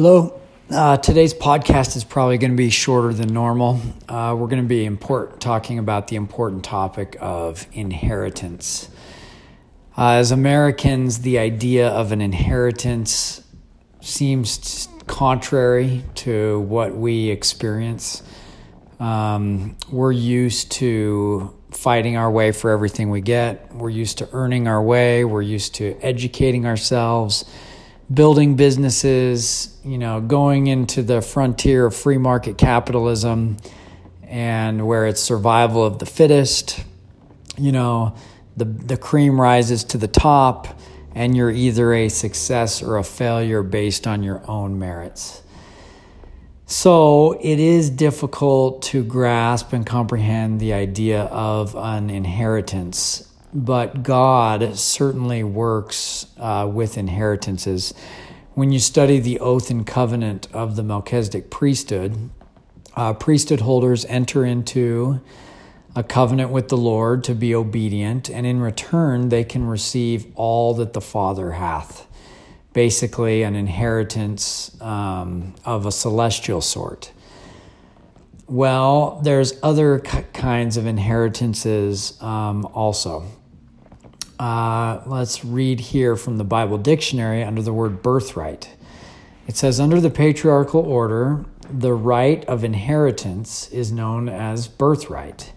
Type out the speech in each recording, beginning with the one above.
Hello. Today's podcast is probably going to be shorter than normal. We're going to be talking about the important topic of inheritance. As Americans, the idea of an inheritance seems contrary to what we experience. We're used to fighting our way for everything we get. We're used to earning our way. We're used to educating ourselves, building businesses, going into the frontier of free market capitalism, and where it's survival of the fittest. The cream rises to the top, and you're either a success or a failure based on your own merits. So it is difficult to grasp and comprehend the idea of an inheritance. But God certainly works with inheritances. When you study the oath and covenant of the Melchizedek priesthood, priesthood holders enter into a covenant with the Lord to be obedient, and in return they can receive all that the Father hath, basically an inheritance of a celestial sort. Well, there's other kinds of inheritances also. Let's read here from the Bible dictionary under the word birthright. It says, under the patriarchal order, the right of inheritance is known as birthright.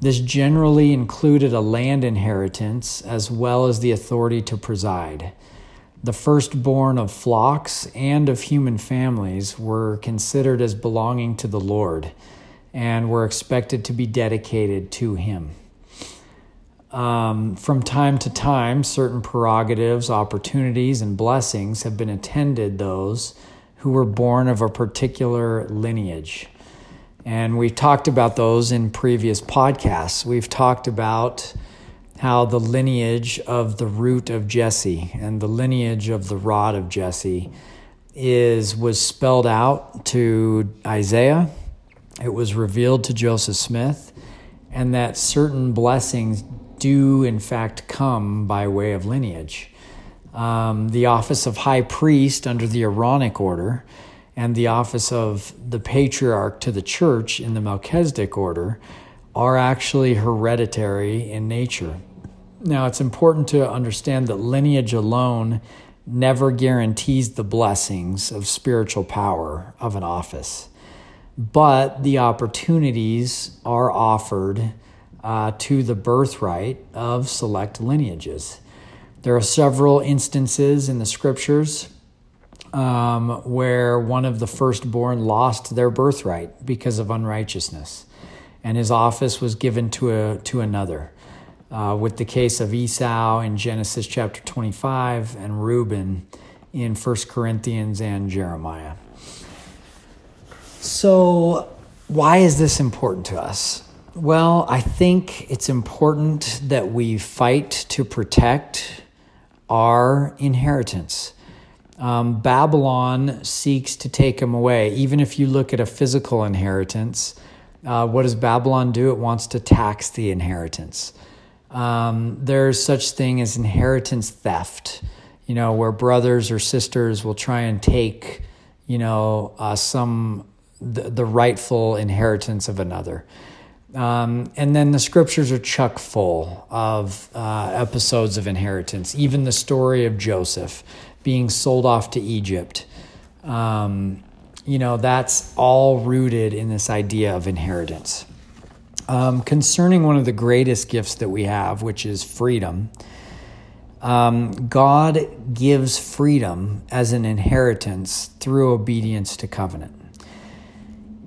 This generally included a land inheritance as well as the authority to preside. The firstborn of flocks and of human families were considered as belonging to the Lord and were expected to be dedicated to him. From time to time, certain prerogatives, opportunities, and blessings have been attended those who were born of a particular lineage. And we've talked about those in previous podcasts. We've talked about how the lineage of the root of Jesse and the lineage of the rod of Jesse was spelled out to Isaiah. It was revealed to Joseph Smith, and that certain blessings do in fact come by way of lineage. The office of high priest under the Aaronic order and the office of the patriarch to the church in the Melchizedek order are actually hereditary in nature. Now, it's important to understand that lineage alone never guarantees the blessings of spiritual power of an office, but the opportunities are offered to the birthright of select lineages. There are several instances in the scriptures where one of the firstborn lost their birthright because of unrighteousness, and his office was given to another, with the case of Esau in Genesis chapter 25 and Reuben in 1 Corinthians and Jeremiah. So why is this important to us? Well, I think it's important that we fight to protect our inheritance. Babylon seeks to take them away. Even if you look at a physical inheritance, what does Babylon do? It wants to tax the inheritance. There's such thing as inheritance theft, where brothers or sisters will try and take, the rightful inheritance of another. And then the scriptures are chock full of episodes of inheritance, even the story of Joseph being sold off to Egypt. That's all rooted in this idea of inheritance. Concerning one of the greatest gifts that we have, which is freedom, God gives freedom as an inheritance through obedience to covenant.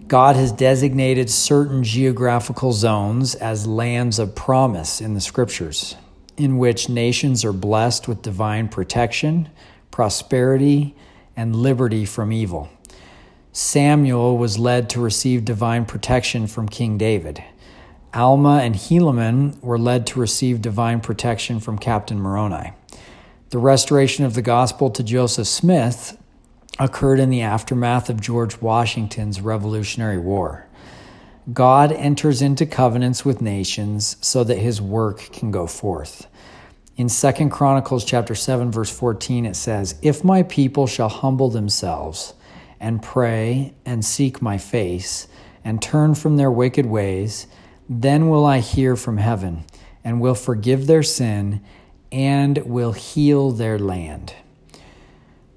God has designated certain geographical zones as lands of promise in the scriptures, in which nations are blessed with divine protection, prosperity, and liberty from evil. Samuel was led to receive divine protection from King David. Alma and Helaman were led to receive divine protection from Captain Moroni. The restoration of the gospel to Joseph Smith occurred in the aftermath of George Washington's Revolutionary War. God enters into covenants with nations so that his work can go forth. In 2 Chronicles chapter 7, verse 14, it says, "If my people shall humble themselves and pray and seek my face and turn from their wicked ways, then will I hear from heaven and will forgive their sin and will heal their land."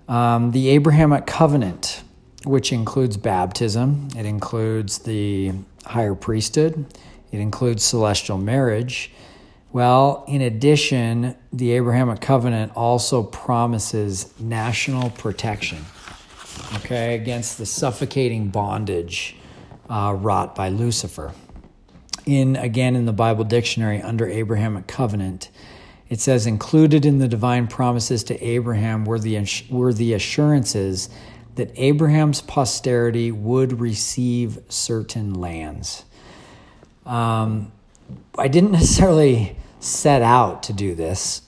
The Abrahamic Covenant, which includes baptism, it includes the higher priesthood, it includes celestial marriage. Well, in addition, the Abrahamic Covenant also promises national protection, okay, against the suffocating bondage wrought by Lucifer. Again, in the Bible Dictionary, under Abrahamic Covenant, it says, "Included in the divine promises to Abraham were the assurances that Abraham's posterity would receive certain lands." I didn't necessarily set out to do this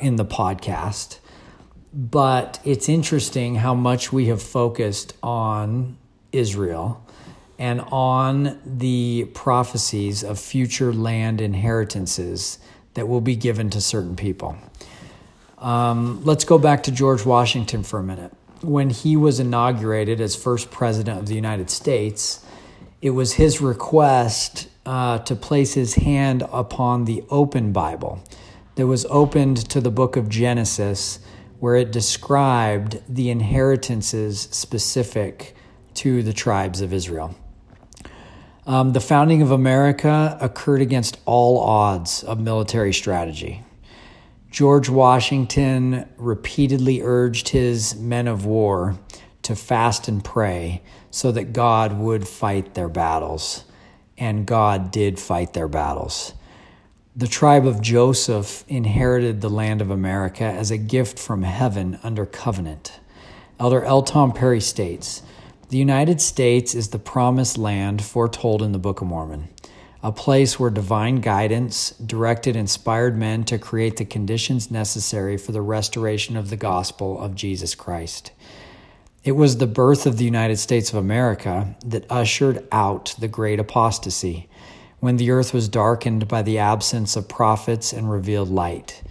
in the podcast, but it's interesting how much we have focused on Israel and on the prophecies of future land inheritances that will be given to certain people. Let's go back to George Washington for a minute. When he was inaugurated as first president of the United States, it was his request to place his hand upon the open Bible that was opened to the book of Genesis, where it described the inheritances specific to the tribes of Israel. The founding of America occurred against all odds of military strategy. George Washington repeatedly urged his men of war to fast and pray so that God would fight their battles. And God did fight their battles. The tribe of Joseph inherited the land of America as a gift from heaven under covenant. Elder L. Tom Perry states, "The United States is the promised land foretold in the Book of Mormon, a place where divine guidance directed inspired men to create the conditions necessary for the restoration of the gospel of Jesus Christ. It was the birth of the United States of America that ushered out the great apostasy, when the earth was darkened by the absence of prophets and revealed light.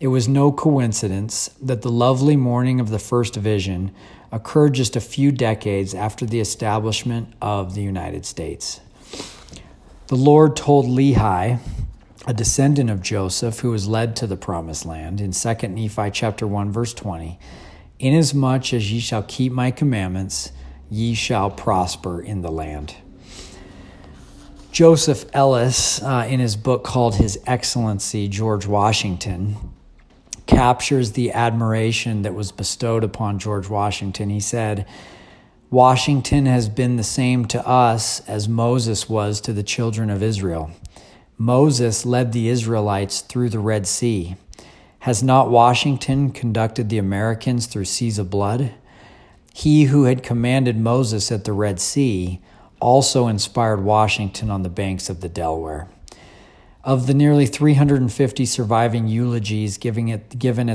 It was no coincidence that the lovely morning of the first vision occurred just a few decades after the establishment of the United States. The Lord told Lehi, a descendant of Joseph who was led to the promised land, in 2 Nephi chapter 1, verse 20, "Inasmuch as ye shall keep my commandments, ye shall prosper in the land." Joseph Ellis, in his book called His Excellency George Washington, captures the admiration that was bestowed upon George Washington. He said, "Washington has been the same to us as Moses was to the children of Israel. Moses led the Israelites through the Red Sea. Has not Washington conducted the Americans through seas of blood? He who had commanded Moses at the Red Sea also inspired Washington on the banks of the Delaware." Of the nearly 350 surviving eulogies given at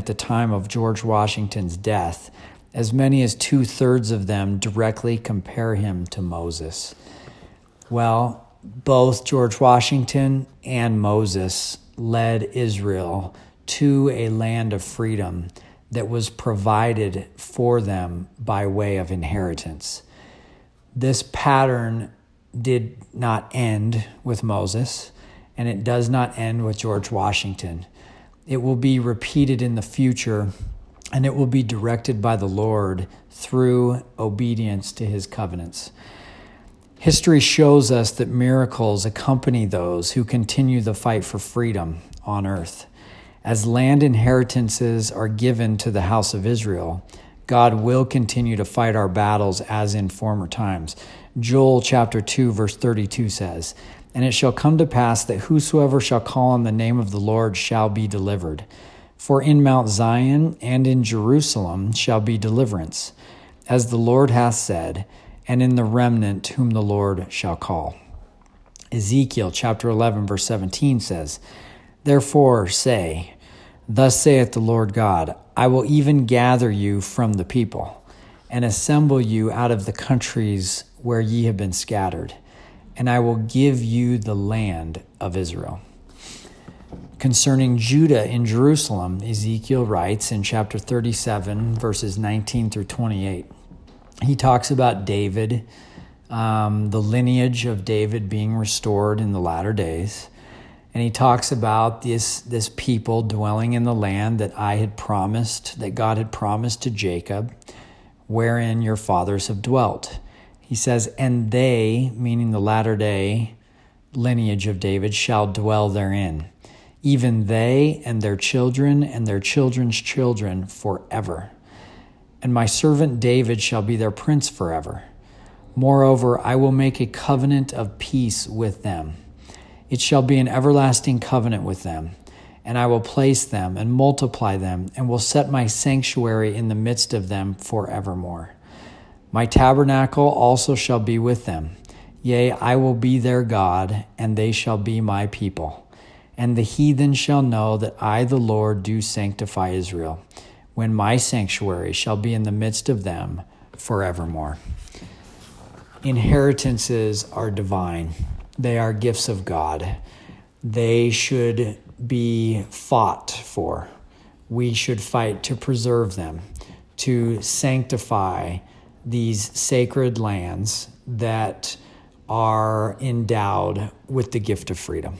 the time of George Washington's death, as many as 2/3 of them directly compare him to Moses. Well, both George Washington and Moses led Israel to a land of freedom that was provided for them by way of inheritance. This pattern did not end with Moses, and it does not end with George Washington. It will be repeated in the future, and it will be directed by the Lord through obedience to his covenants. History shows us that miracles accompany those who continue the fight for freedom on earth. As land inheritances are given to the house of Israel, God will continue to fight our battles as in former times. Joel chapter 2, verse 32 says, "And it shall come to pass that whosoever shall call on the name of the Lord shall be delivered. For in Mount Zion and in Jerusalem shall be deliverance, as the Lord hath said, and in the remnant whom the Lord shall call." Ezekiel chapter 11, verse 17 says, "Therefore say, Thus saith the Lord God, I will even gather you from the people, and assemble you out of the countries where ye have been scattered, and I will give you the land of Israel." Concerning Judah in Jerusalem, Ezekiel writes in chapter 37, verses 19 through 28. He talks about David, the lineage of David being restored in the latter days. And he talks about this people dwelling in the land that I had promised, that God had promised to Jacob, wherein your fathers have dwelt. He says, and they, meaning the latter day lineage of David, shall dwell therein, even they and their children's children forever. And my servant David shall be their prince forever. Moreover, I will make a covenant of peace with them. It shall be an everlasting covenant with them, and I will place them and multiply them, and will set my sanctuary in the midst of them forevermore. My tabernacle also shall be with them. Yea, I will be their God, and they shall be my people. And the heathen shall know that I, the Lord, do sanctify Israel, when my sanctuary shall be in the midst of them forevermore. Inheritances are divine. They are gifts of God. They should be fought for. We should fight to preserve them, to sanctify these sacred lands that are endowed with the gift of freedom.